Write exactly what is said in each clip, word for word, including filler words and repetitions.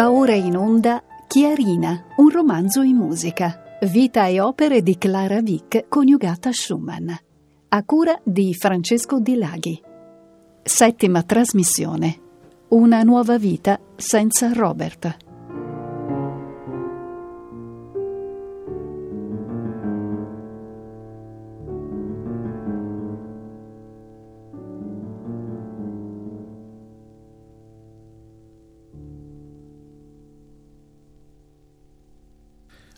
Va ora in onda Chiarina, un romanzo in musica, vita e opere di Clara Wieck coniugata a Schumann, a cura di Francesco Di Laghi. Settima trasmissione. Una nuova vita senza Robert.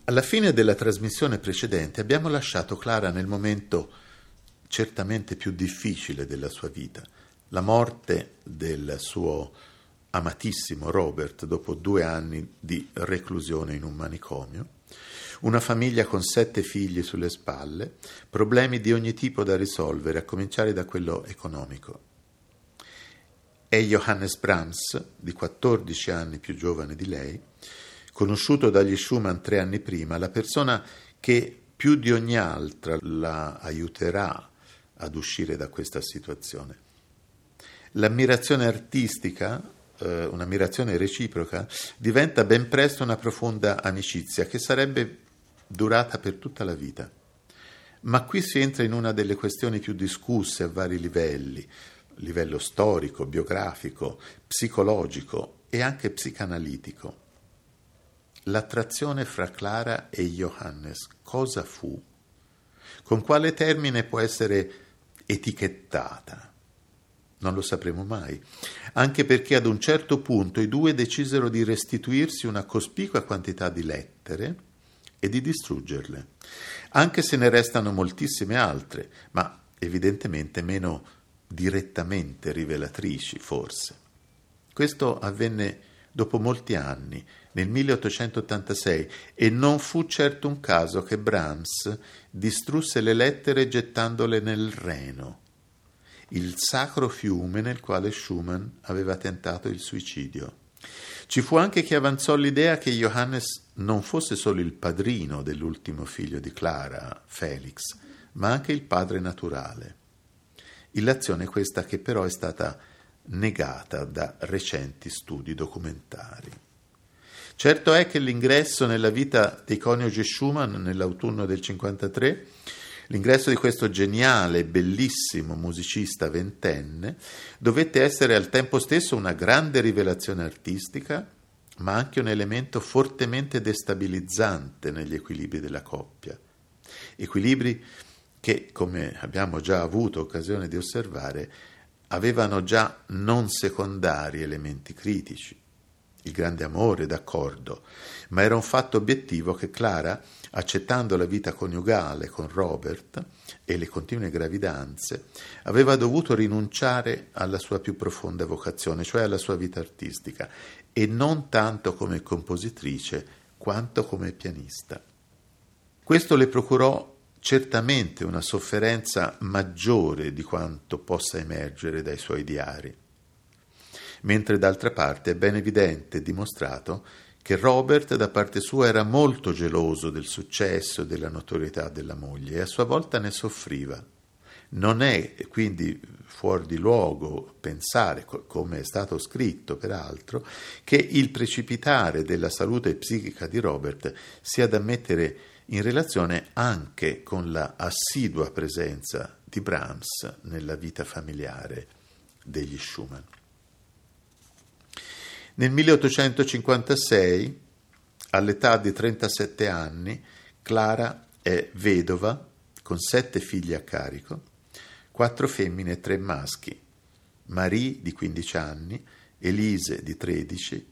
Alla fine della trasmissione precedente abbiamo lasciato Clara nel momento certamente più difficile della sua vita, la morte del suo amatissimo Robert dopo due anni di reclusione in un manicomio, una famiglia con sette figli sulle spalle, problemi di ogni tipo da risolvere, a cominciare da quello economico. È Johannes Brahms, di quattordici anni più giovane di lei, conosciuto dagli Schumann tre anni prima, la persona che più di ogni altra la aiuterà ad uscire da questa situazione. L'ammirazione artistica, eh, un'ammirazione reciproca, diventa ben presto una profonda amicizia che sarebbe durata per tutta la vita. Ma qui si entra in una delle questioni più discusse a vari livelli, livello storico, biografico, psicologico e anche psicanalitico. L'attrazione fra Clara e Johannes cosa fu? Con quale termine può essere etichettata? Non lo sapremo mai, anche perché ad un certo punto i due decisero di restituirsi una cospicua quantità di lettere e di distruggerle, anche se ne restano moltissime altre, ma evidentemente meno direttamente rivelatrici, forse. Questo avvenne dopo molti anni, nel milleottocentottantasei, e non fu certo un caso che Brahms distrusse le lettere gettandole nel Reno, il sacro fiume nel quale Schumann aveva tentato il suicidio. Ci fu anche chi avanzò l'idea che Johannes non fosse solo il padrino dell'ultimo figlio di Clara, Felix, ma anche il padre naturale. Illazione questa che però è stata negata da recenti studi documentari. Certo è che l'ingresso nella vita dei coniugi Schumann nell'autunno del cinquantatré, l'ingresso di questo geniale e bellissimo musicista ventenne, dovette essere al tempo stesso una grande rivelazione artistica, ma anche un elemento fortemente destabilizzante negli equilibri della coppia. Equilibri che, come abbiamo già avuto occasione di osservare, avevano già non secondari elementi critici, il grande amore d'accordo, ma era un fatto obiettivo che Clara, accettando la vita coniugale con Robert e le continue gravidanze, aveva dovuto rinunciare alla sua più profonda vocazione, cioè alla sua vita artistica, e non tanto come compositrice quanto come pianista. Questo le procurò certamente una sofferenza maggiore di quanto possa emergere dai suoi diari, mentre d'altra parte è ben evidente e dimostrato che Robert da parte sua era molto geloso del successo e della notorietà della moglie e a sua volta ne soffriva. Non è quindi fuori di luogo pensare, come è stato scritto peraltro, che il precipitare della salute psichica di Robert sia da mettere in relazione anche con la assidua presenza di Brahms nella vita familiare degli Schumann. Nel milleottocentocinquantasei, all'età di trentasette anni, Clara è vedova con sette figli a carico, quattro femmine e tre maschi: Marie di quindici anni, Elise di tredici,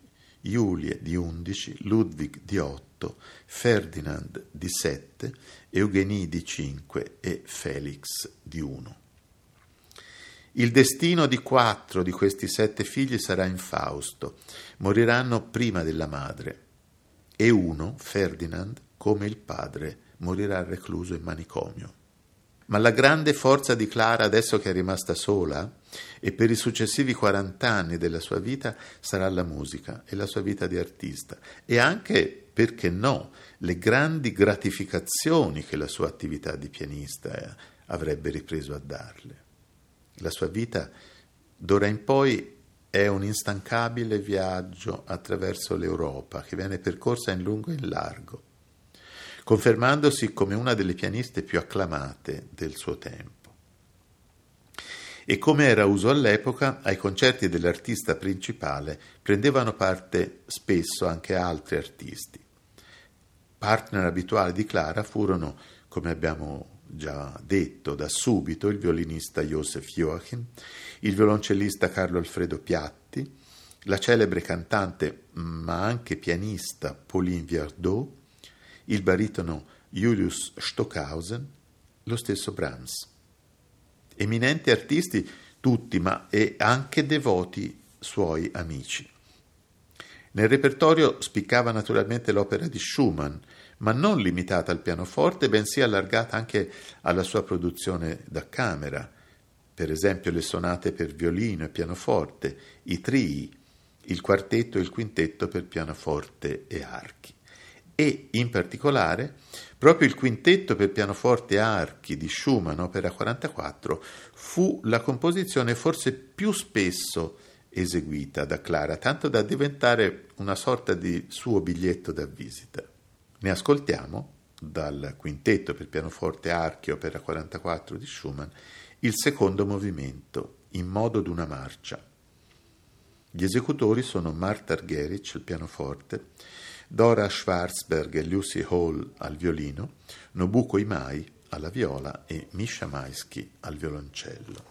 Julia di undici, Ludwig di otto, Ferdinand di sette, Eugenie di cinque e Felix di uno. Il destino di quattro di questi sette figli sarà infausto, moriranno prima della madre, e uno, Ferdinand, come il padre, morirà recluso in manicomio. Ma la grande forza di Clara, adesso che è rimasta sola, e per i successivi quaranta anni della sua vita, sarà la musica e la sua vita di artista, e anche, perché no, le grandi gratificazioni che la sua attività di pianista avrebbe ripreso a darle. La sua vita d'ora in poi È un instancabile viaggio attraverso l'Europa che viene percorsa in lungo e in largo, confermandosi come una delle pianiste più acclamate del suo tempo. E come era uso all'epoca, ai concerti dell'artista principale prendevano parte spesso anche altri artisti. Partner abituali di Clara furono, come abbiamo già detto, da subito il violinista Josef Joachim, il violoncellista Carlo Alfredo Piatti, la celebre cantante ma anche pianista Pauline Viardot, il baritono Julius Stockhausen, lo stesso Brahms. Eminenti artisti tutti, ma e anche devoti suoi amici. Nel repertorio spiccava naturalmente l'opera di Schumann, ma non limitata al pianoforte, bensì allargata anche alla sua produzione da camera, per esempio le sonate per violino e pianoforte, i trii, il quartetto e il quintetto per pianoforte e archi. E, in particolare, proprio il quintetto per pianoforte e archi di Schumann, opera quarantaquattro, fu la composizione forse più spesso eseguita da Clara, tanto da diventare una sorta di suo biglietto da visita. Ne ascoltiamo, dal quintetto per pianoforte e archi, opera quarantaquattro di Schumann, il secondo movimento, in modo d'una marcia. Gli esecutori sono Marta Argerich, il pianoforte, Dora Schwarzberg e Lucy Hall al violino, Nobuko Imai alla viola e Mischa Maisky al violoncello.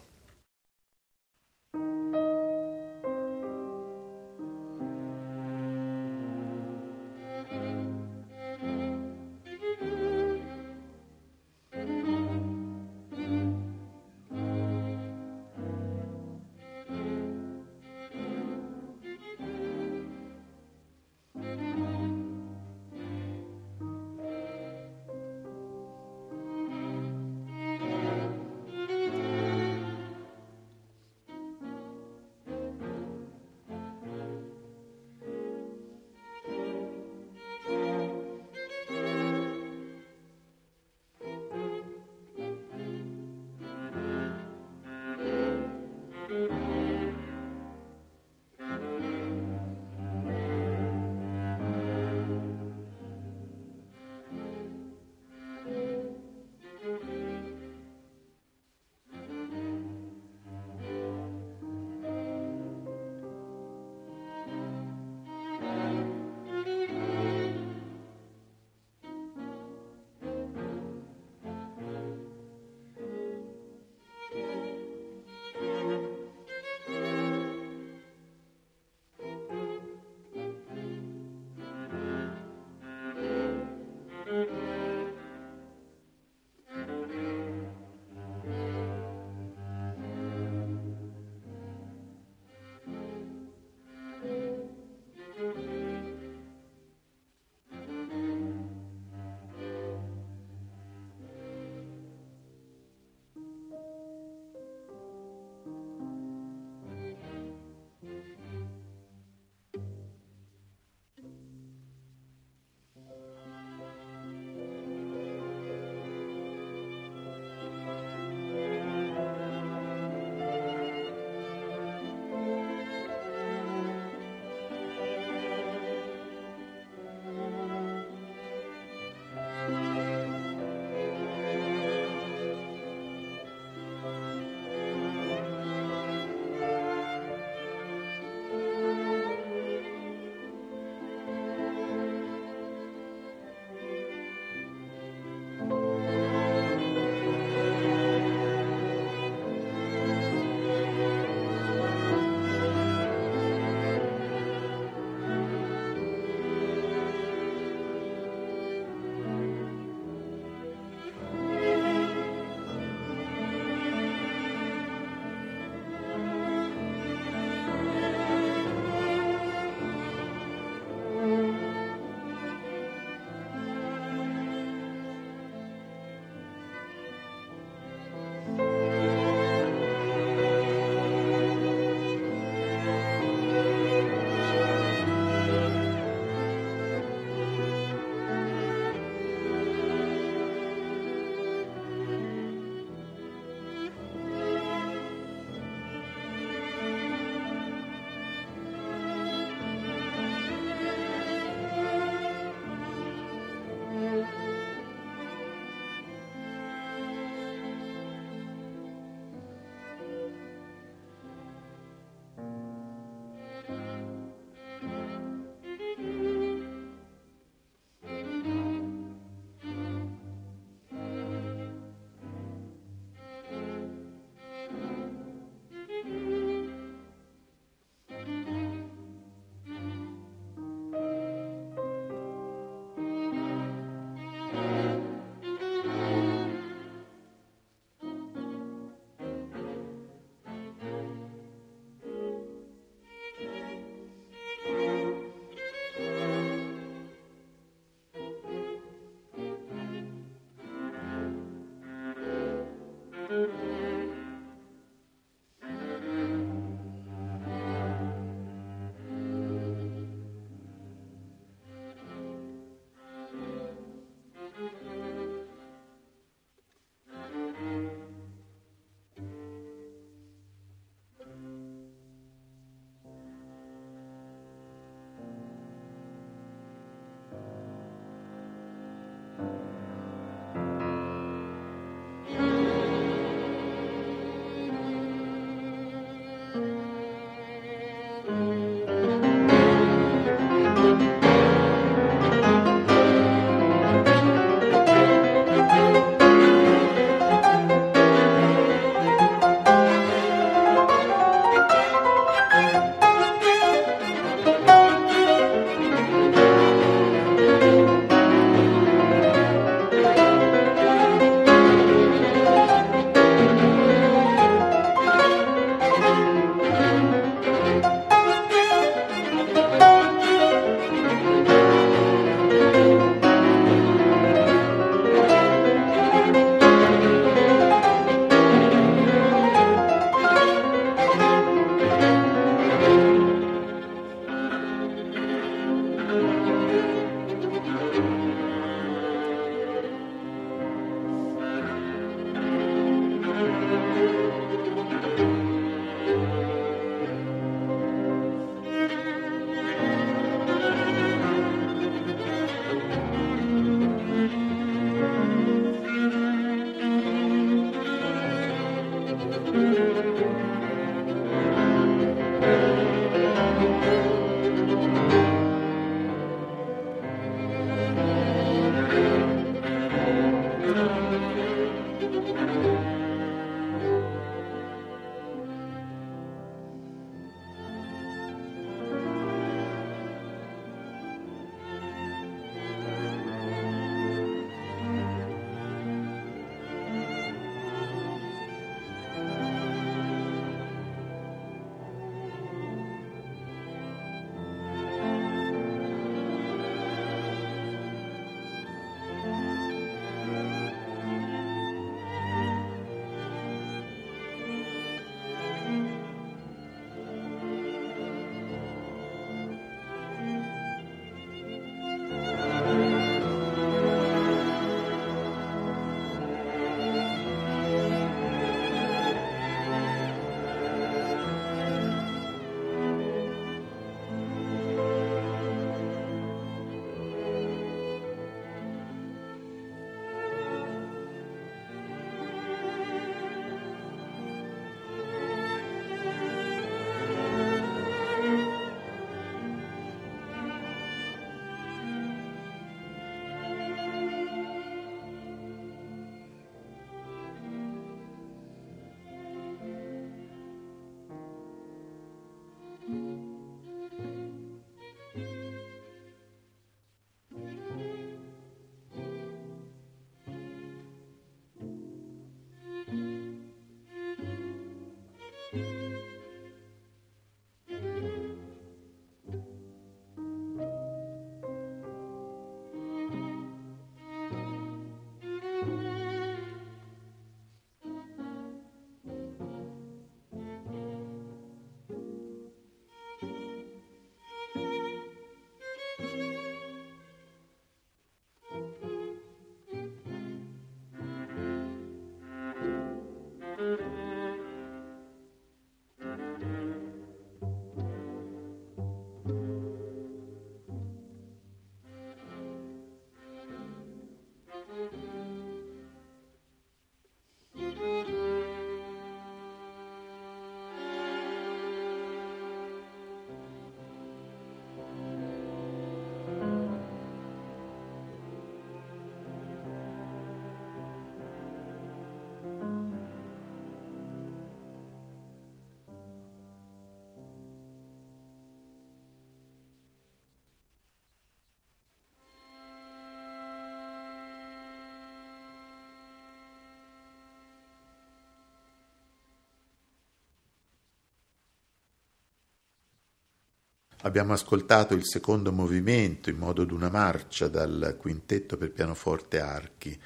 Abbiamo ascoltato il secondo movimento in modo d'una marcia dal quintetto per pianoforte archi,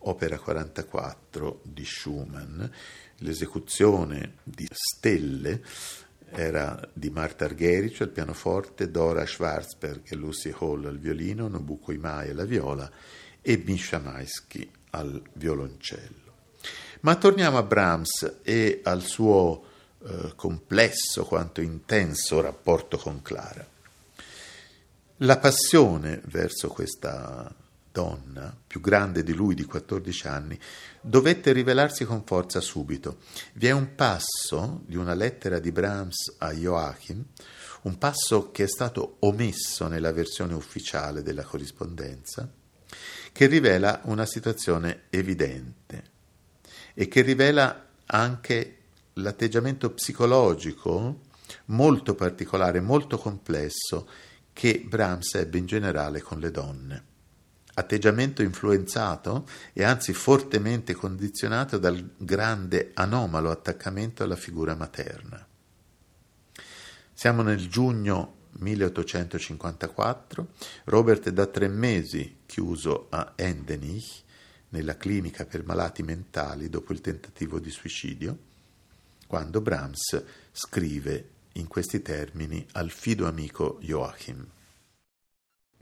opera quarantaquattro di Schumann. L'esecuzione di Stelle era di Marta Argerich al pianoforte, Dora Schwarzberg e Lucy Hall al violino, Nobuko Imai alla viola e Mischa Maisky al violoncello. Ma torniamo a Brahms e al suo eh, complesso quanto intenso rapporto con Clara. La passione verso questa donna, più grande di lui di quattordici anni, dovette rivelarsi con forza subito. Vi è un passo di una lettera di Brahms a Joachim, un passo che è stato omesso nella versione ufficiale della corrispondenza, che rivela una situazione evidente e che rivela anche l'atteggiamento psicologico molto particolare, molto complesso, che Brahms ebbe in generale con le donne. Atteggiamento influenzato e anzi fortemente condizionato dal grande anomalo attaccamento alla figura materna. Siamo nel giugno milleottocentocinquantaquattro, Robert è da tre mesi chiuso a Endenich, nella clinica per malati mentali dopo il tentativo di suicidio, quando Brahms scrive in questi termini al fido amico Joachim.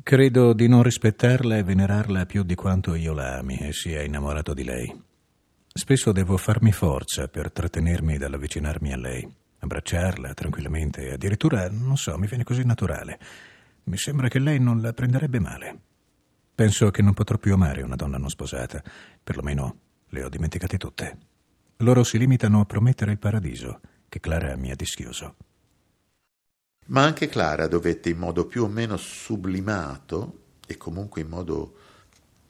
Credo di non rispettarla e venerarla più di quanto io la ami e sia innamorato di lei. Spesso devo farmi forza per trattenermi dall'avvicinarmi a lei, abbracciarla tranquillamente e addirittura, non so, mi viene così naturale. Mi sembra che lei non la prenderebbe male. Penso che non potrò più amare una donna non sposata, perlomeno le ho dimenticate tutte. Loro si limitano a promettere il paradiso che Clara mi ha dischiuso. Ma anche Clara dovette in modo più o meno sublimato e comunque in modo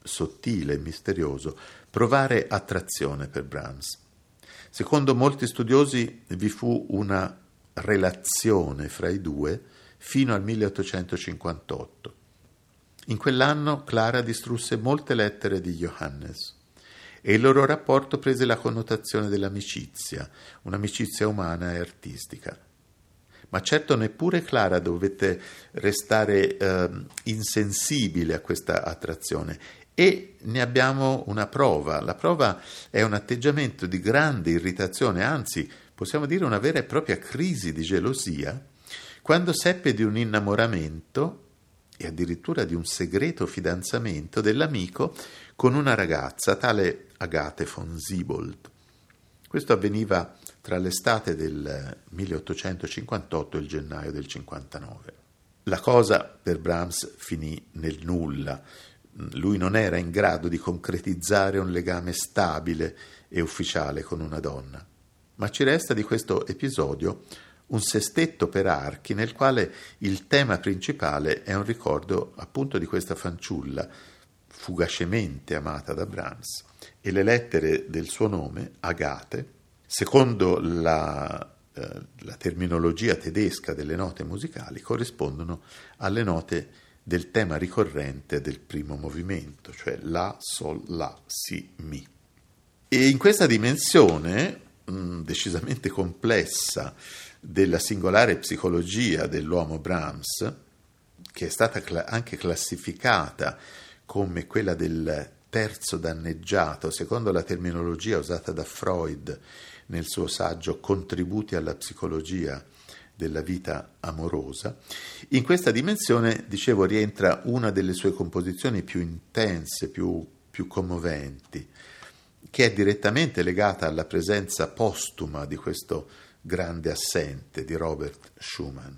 sottile e misterioso provare attrazione per Brahms. Secondo molti studiosi vi fu una relazione fra i due fino al milleottocentocinquantotto. In quell'anno Clara distrusse molte lettere di Johannes e il loro rapporto prese la connotazione dell'amicizia, un'amicizia umana e artistica. Ma certo neppure Clara dovette restare eh, insensibile a questa attrazione e ne abbiamo una prova. La prova è un atteggiamento di grande irritazione, anzi possiamo dire una vera e propria crisi di gelosia, quando seppe di un innamoramento e addirittura di un segreto fidanzamento dell'amico con una ragazza, tale Agathe von Siebold. Questo avveniva tra l'estate del milleottocentocinquantotto e il gennaio del cinquantanove. La cosa per Brahms finì nel nulla. Lui non era in grado di concretizzare un legame stabile e ufficiale con una donna. Ma ci resta di questo episodio un sestetto per archi nel quale il tema principale è un ricordo appunto di questa fanciulla, fugacemente amata da Brahms, e le lettere del suo nome, Agate, secondo la, eh, la terminologia tedesca delle note musicali, corrispondono alle note del tema ricorrente del primo movimento, cioè La, Sol, La, Si, Mi. E in questa dimensione mh, decisamente complessa della singolare psicologia dell'uomo Brahms, che è stata cl- anche classificata come quella del terzo danneggiato, secondo la terminologia usata da Freud nel suo saggio Contributi alla psicologia della vita amorosa, in questa dimensione, dicevo, rientra una delle sue composizioni più intense, più, più commoventi, che è direttamente legata alla presenza postuma di questo grande assente, di Robert Schumann.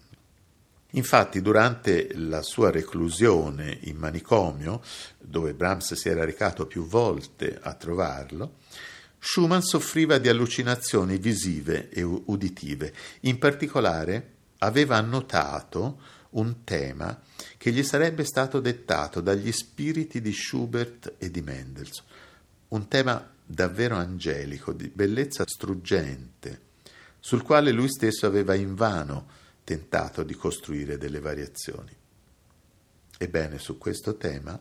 Infatti, durante la sua reclusione in manicomio, dove Brahms si era recato più volte a trovarlo, Schumann soffriva di allucinazioni visive e uditive. In particolare, aveva annotato un tema che gli sarebbe stato dettato dagli spiriti di Schubert e di Mendelssohn. Un tema davvero angelico, di bellezza struggente, sul quale lui stesso aveva invano tentato di costruire delle variazioni. Ebbene, su questo tema,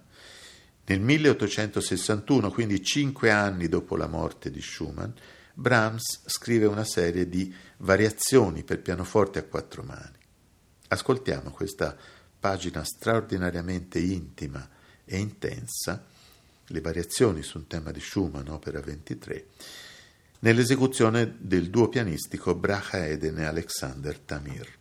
nel milleottocentosessantuno, quindi cinque anni dopo la morte di Schumann, Brahms scrive una serie di variazioni per pianoforte a quattro mani. Ascoltiamo questa pagina straordinariamente intima e intensa le variazioni su un tema di Schumann, opera ventitré, nell'esecuzione del duo pianistico Bracha Eden e Alexander Tamir.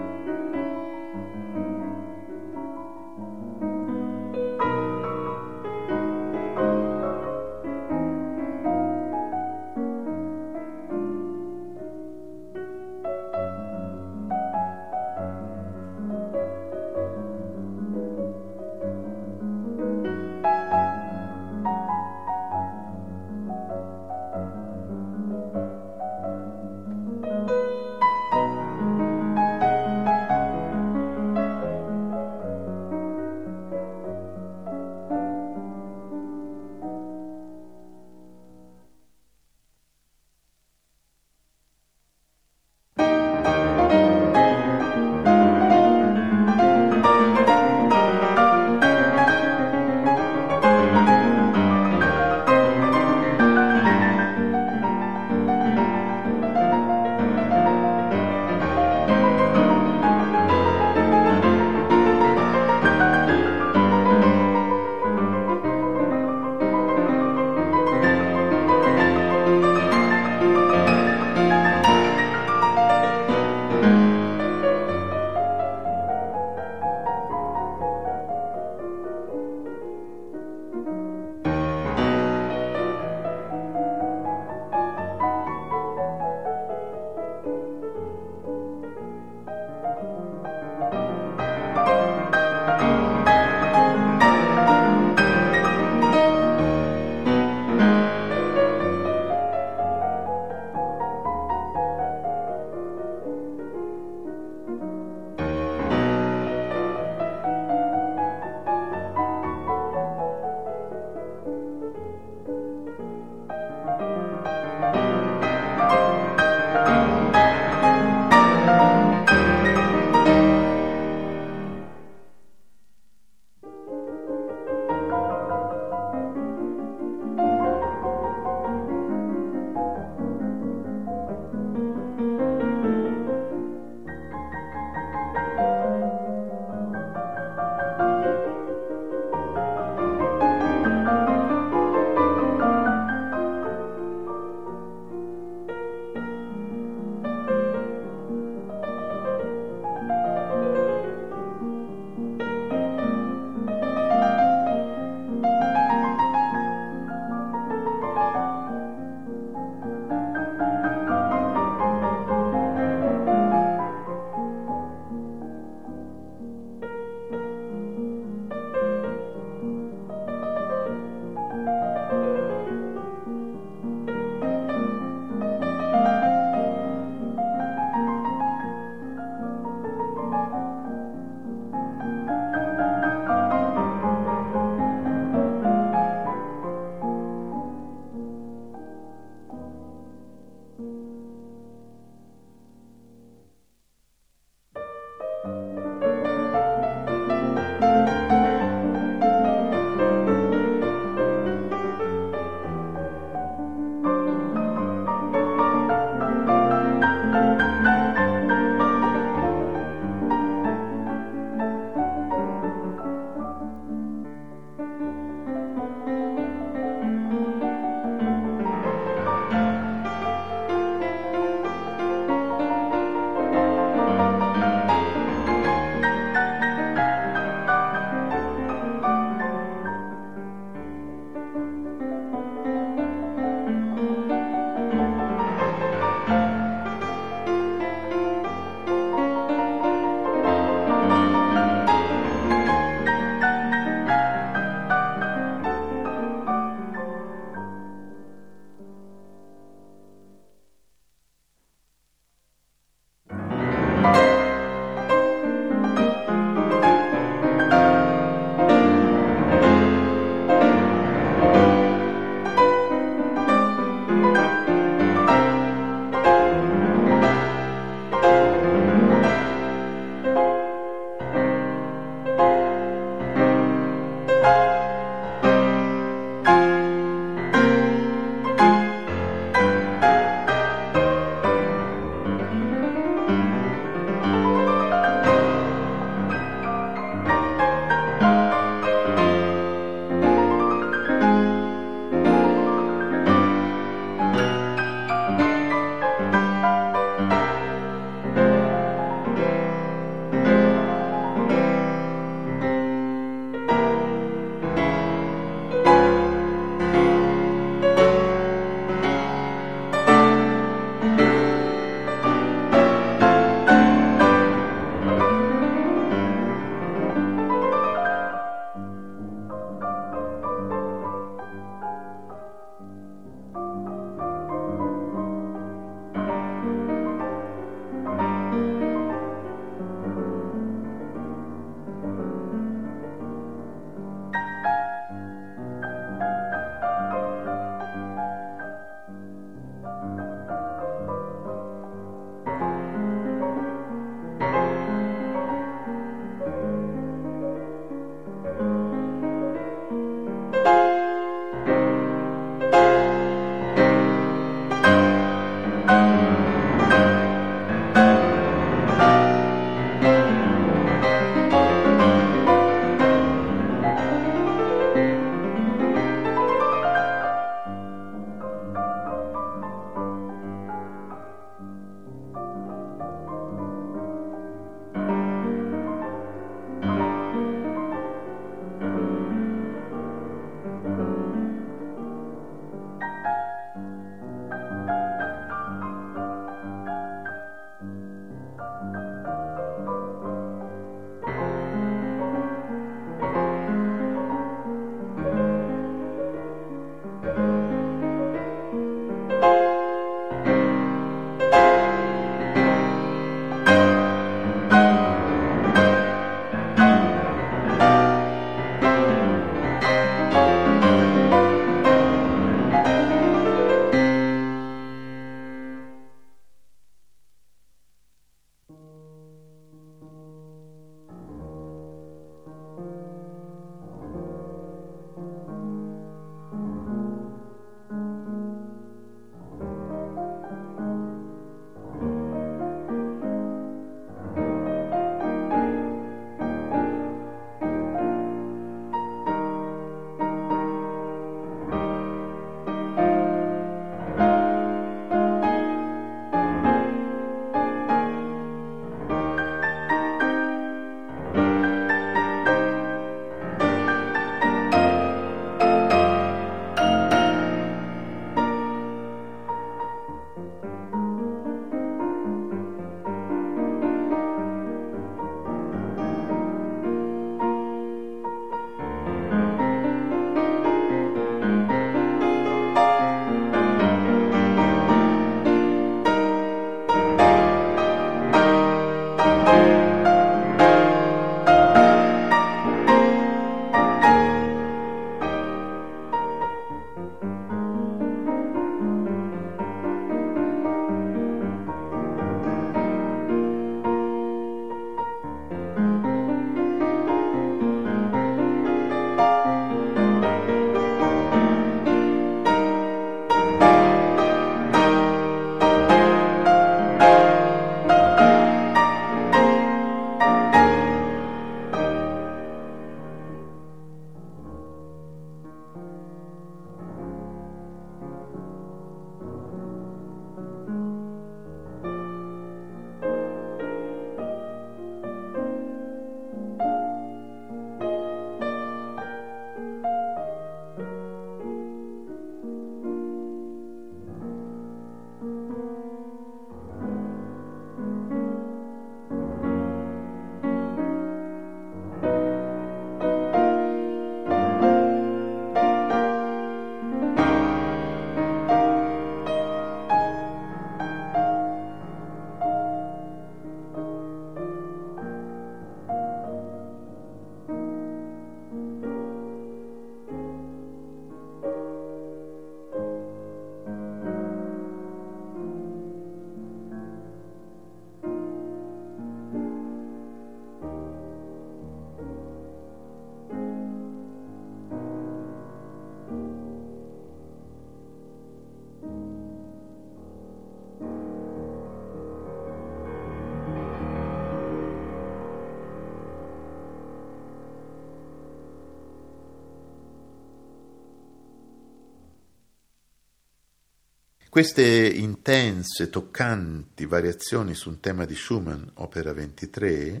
Queste intense, toccanti variazioni su un tema di Schumann, opera ventitré,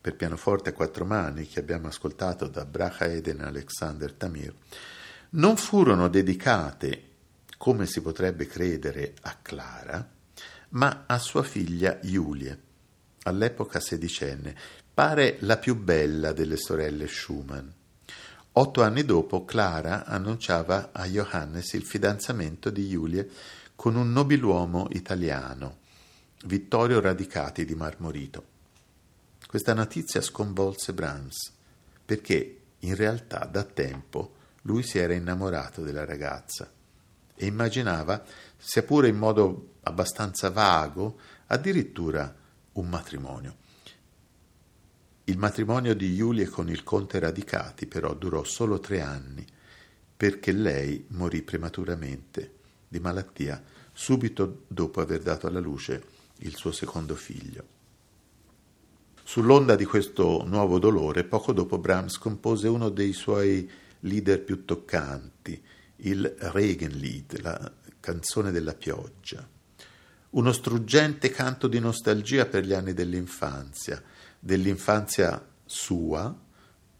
per pianoforte a quattro mani, che abbiamo ascoltato da Bracha Eden e Alexander Tamir, non furono dedicate, come si potrebbe credere, a Clara, ma a sua figlia Julie, all'epoca sedicenne, pare la più bella delle sorelle Schumann. Otto anni dopo Clara annunciava a Johannes il fidanzamento di Julie con un nobiluomo italiano, Vittorio Radicati di Marmorito. Questa notizia sconvolse Brahms, perché in realtà da tempo lui si era innamorato della ragazza e immaginava, sia pure in modo abbastanza vago, addirittura un matrimonio. Il matrimonio di Julie con il conte Radicati però durò solo tre anni, perché lei morì prematuramente di malattia subito dopo aver dato alla luce il suo secondo figlio. Sull'onda di questo nuovo dolore, poco dopo Brahms compose uno dei suoi lieder più toccanti, il Regenlied, la canzone della pioggia, uno struggente canto di nostalgia per gli anni dell'infanzia, dell'infanzia sua,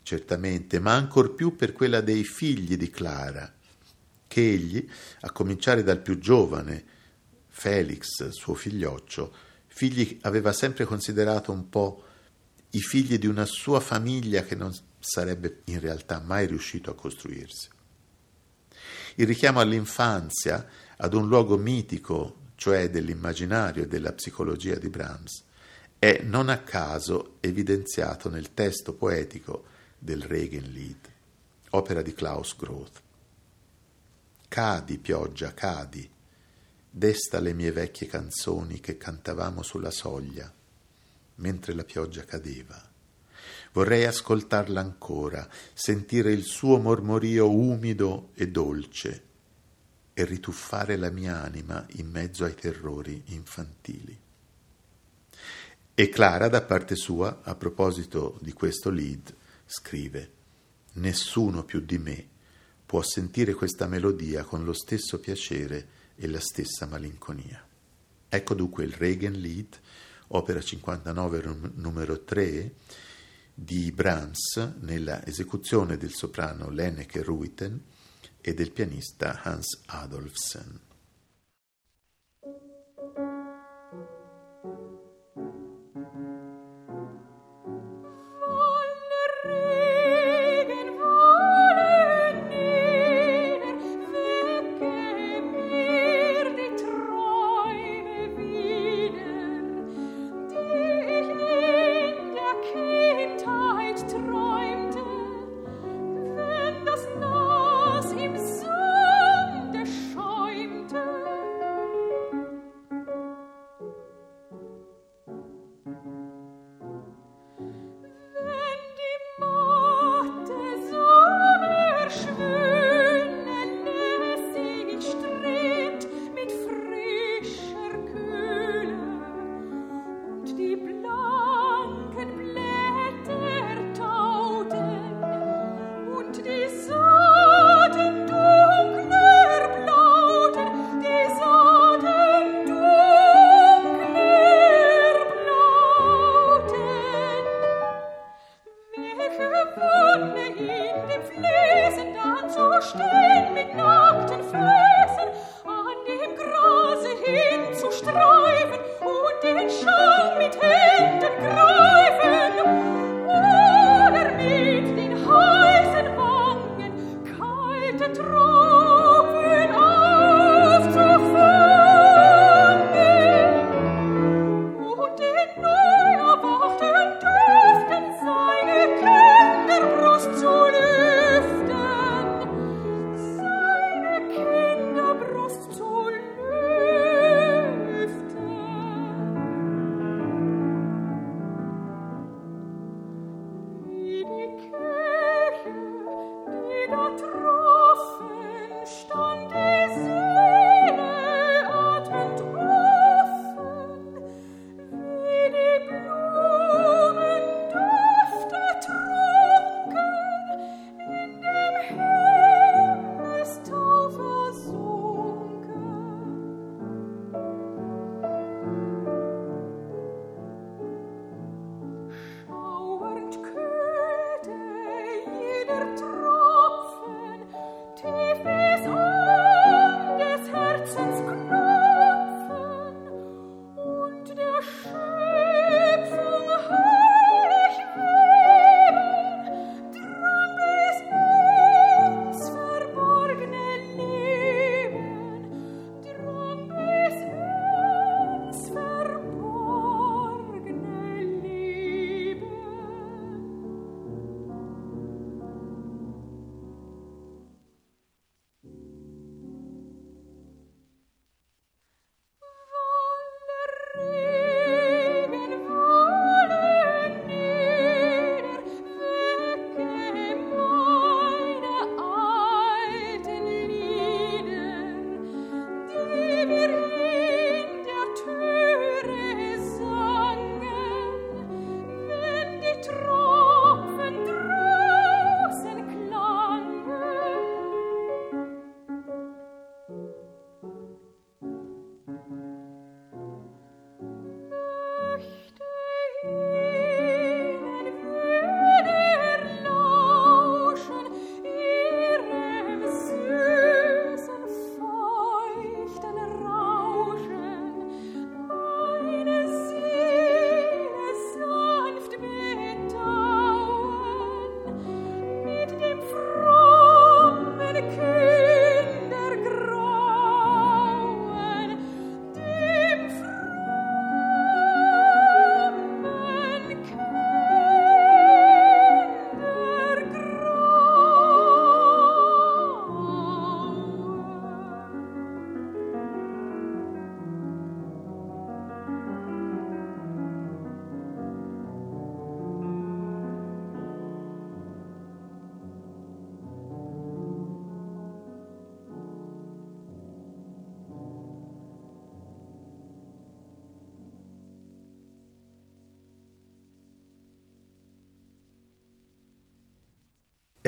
certamente, ma ancor più per quella dei figli di Clara, che egli, a cominciare dal più giovane, Felix, suo figlioccio, figli aveva sempre considerato un po' i figli di una sua famiglia che non sarebbe in realtà mai riuscito a costruirsi. Il richiamo all'infanzia, ad un luogo mitico, cioè dell'immaginario e della psicologia di Brahms, è non a caso evidenziato nel testo poetico del Regenlied, opera di Klaus Groth. Cadi, pioggia, cadi, desta le mie vecchie canzoni che cantavamo sulla soglia, mentre la pioggia cadeva. Vorrei ascoltarla ancora, sentire il suo mormorio umido e dolce e rituffare la mia anima in mezzo ai terrori infantili. E Clara, da parte sua, a proposito di questo lied, scrive: «Nessuno più di me può sentire questa melodia con lo stesso piacere e la stessa malinconia». Ecco dunque il Regenlied, opera cinquantanove numero tre, di Brahms, nella esecuzione del soprano Lenneke Ruiten e del pianista Hans Adolfsen. Träumte, wenn das Nas im Sande schäumte.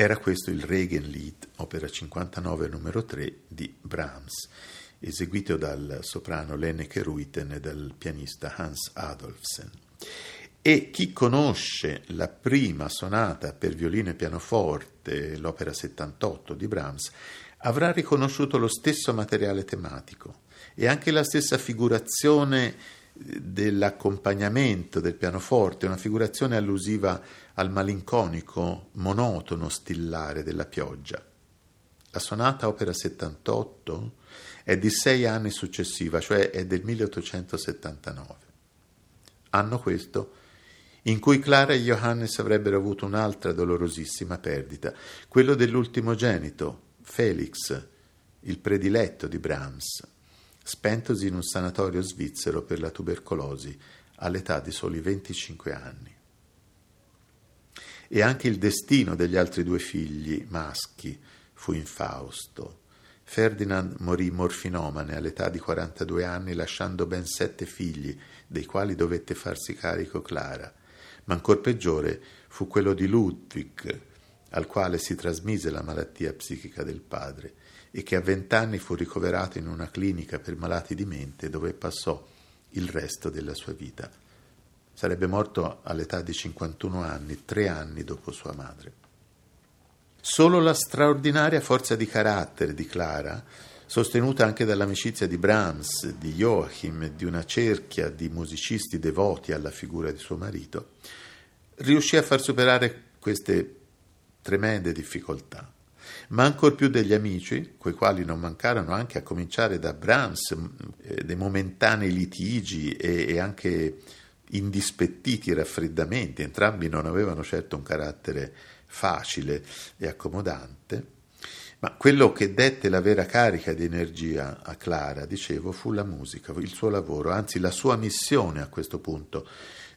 Era questo il Regenlied, opera cinquantanove numero tre di Brahms, eseguito dal soprano Lenneke Ruiten e dal pianista Hans Adolfsen. E chi conosce la prima sonata per violino e pianoforte, l'opera settantotto di Brahms, avrà riconosciuto lo stesso materiale tematico e anche la stessa figurazione dell'accompagnamento del pianoforte, una figurazione allusiva al malinconico, monotono stillare della pioggia. La sonata opera settantotto è di sei anni successiva, cioè è del milleottocentosettantanove, anno questo in cui Clara e Johannes avrebbero avuto un'altra dolorosissima perdita, quello dell'ultimogenito, Felix, il prediletto di Brahms, spentosi in un sanatorio svizzero per la tubercolosi all'età di soli venticinque anni. E anche il destino degli altri due figli maschi fu infausto. Ferdinand morì morfinomane all'età di quarantadue anni, lasciando ben sette figli, dei quali dovette farsi carico Clara. Ma ancor peggiore fu quello di Ludwig, al quale si trasmise la malattia psichica del padre e che a vent'anni fu ricoverato in una clinica per malati di mente, dove passò il resto della sua vita. Sarebbe morto all'età di cinquantuno anni, tre anni dopo sua madre. Solo la straordinaria forza di carattere di Clara, sostenuta anche dall'amicizia di Brahms, di Joachim e di una cerchia di musicisti devoti alla figura di suo marito, riuscì a far superare queste tremende difficoltà. Ma ancor più degli amici, coi quali non mancarono, anche a cominciare da Brahms, eh, dei momentanei litigi e, e anche indispettiti raffreddamenti, entrambi non avevano certo un carattere facile e accomodante, ma quello che dette la vera carica di energia a Clara, dicevo, fu la musica, il suo lavoro, anzi la sua missione a questo punto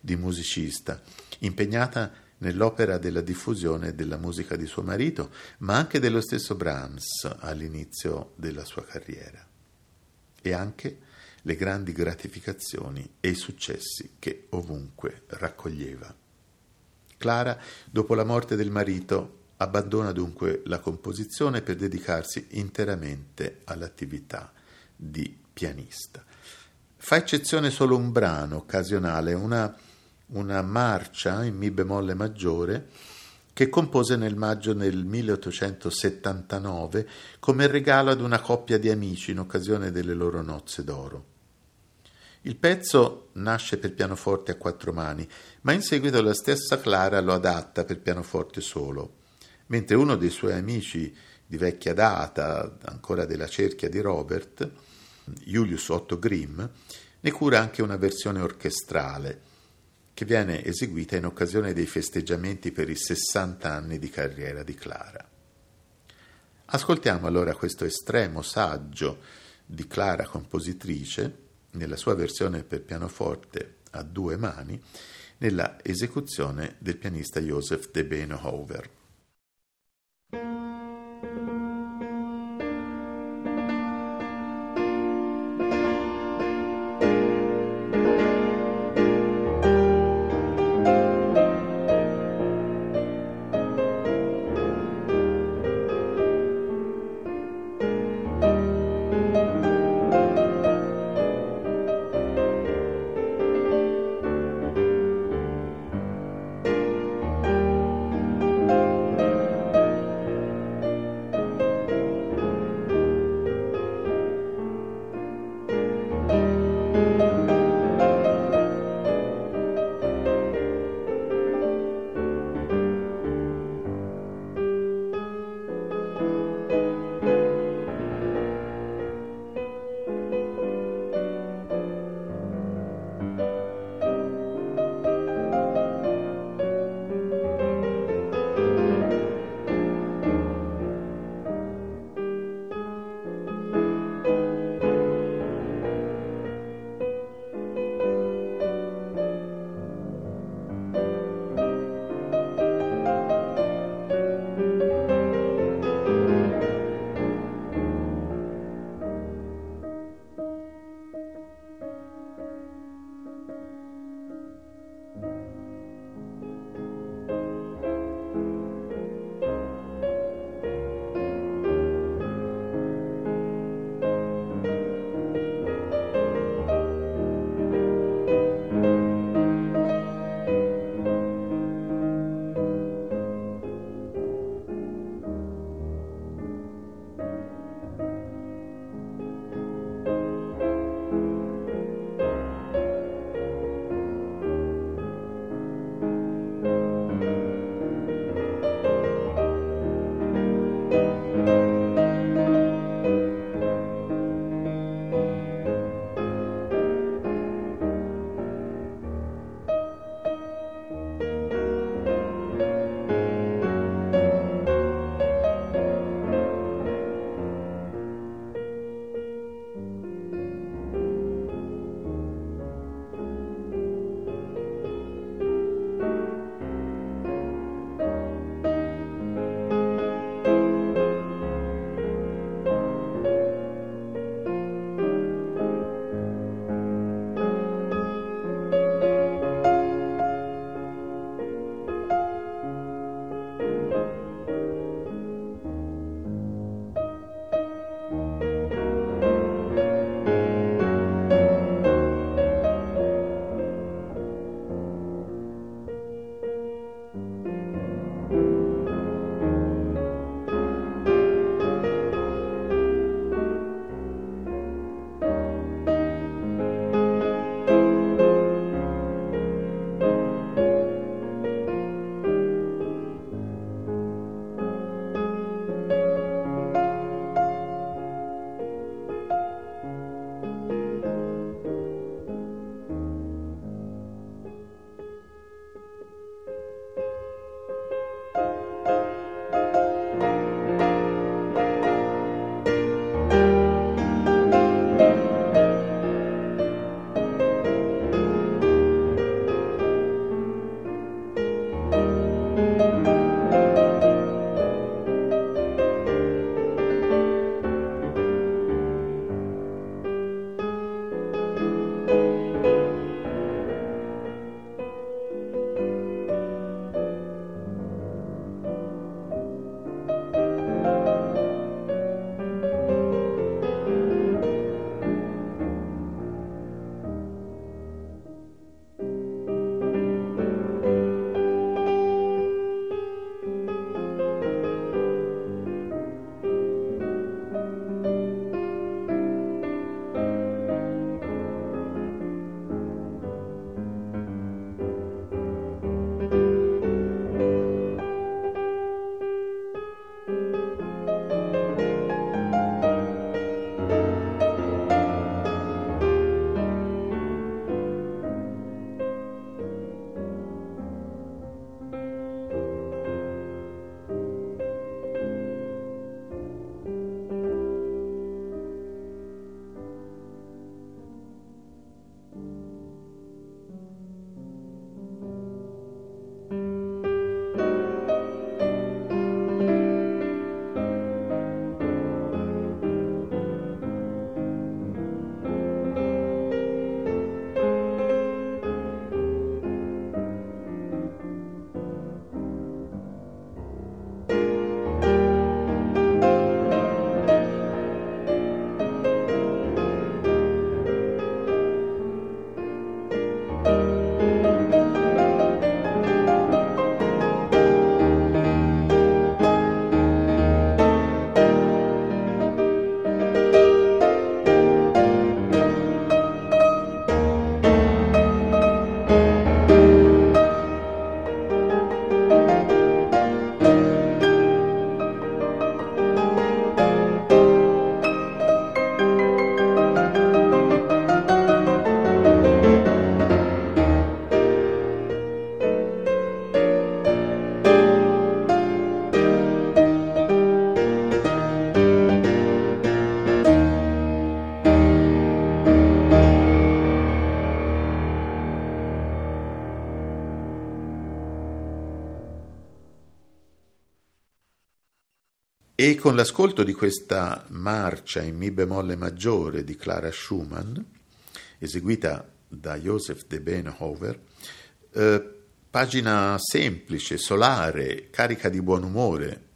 di musicista, impegnata nell'opera della diffusione della musica di suo marito, ma anche dello stesso Brahms all'inizio della sua carriera, e anche le grandi gratificazioni e i successi che ovunque raccoglieva. Clara, dopo la morte del marito, abbandona dunque la composizione per dedicarsi interamente all'attività di pianista. Fa eccezione solo un brano occasionale, una una marcia in mi bemolle maggiore che compose nel maggio del milleottocentosettantanove come regalo ad una coppia di amici in occasione delle loro nozze d'oro. Il pezzo nasce per pianoforte a quattro mani, ma in seguito la stessa Clara lo adatta per pianoforte solo, mentre uno dei suoi amici di vecchia data, ancora della cerchia di Robert, Julius Otto Grimm, ne cura anche una versione orchestrale, che viene eseguita in occasione dei festeggiamenti per i sessanta anni di carriera di Clara. Ascoltiamo allora questo estremo saggio di Clara compositrice, nella sua versione per pianoforte a due mani, nella esecuzione del pianista Josef Debenhover. Thank you. E con l'ascolto di questa marcia in mi bemolle maggiore di Clara Schumann, eseguita da Josef Debenhover, eh, pagina semplice, solare, carica di buon umore,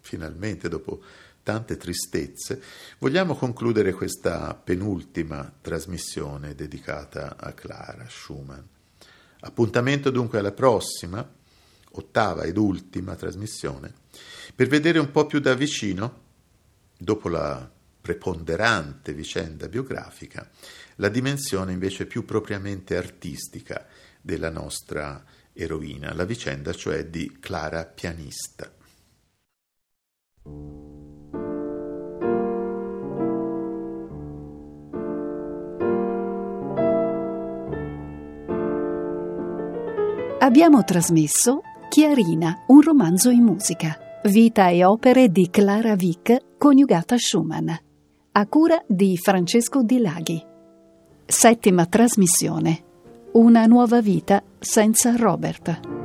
finalmente dopo tante tristezze, vogliamo concludere questa penultima trasmissione dedicata a Clara Schumann. Appuntamento dunque alla prossima, ottava ed ultima trasmissione, per vedere un po' più da vicino, dopo la preponderante vicenda biografica, la dimensione invece più propriamente artistica della nostra eroina, la vicenda cioè di Clara Pianista. Abbiamo trasmesso Chiarina, un romanzo in musica, vita e opere di Clara Wieck coniugata a Schumann, a cura di Francesco Di Laghi. Settima trasmissione. Una nuova vita senza Robert.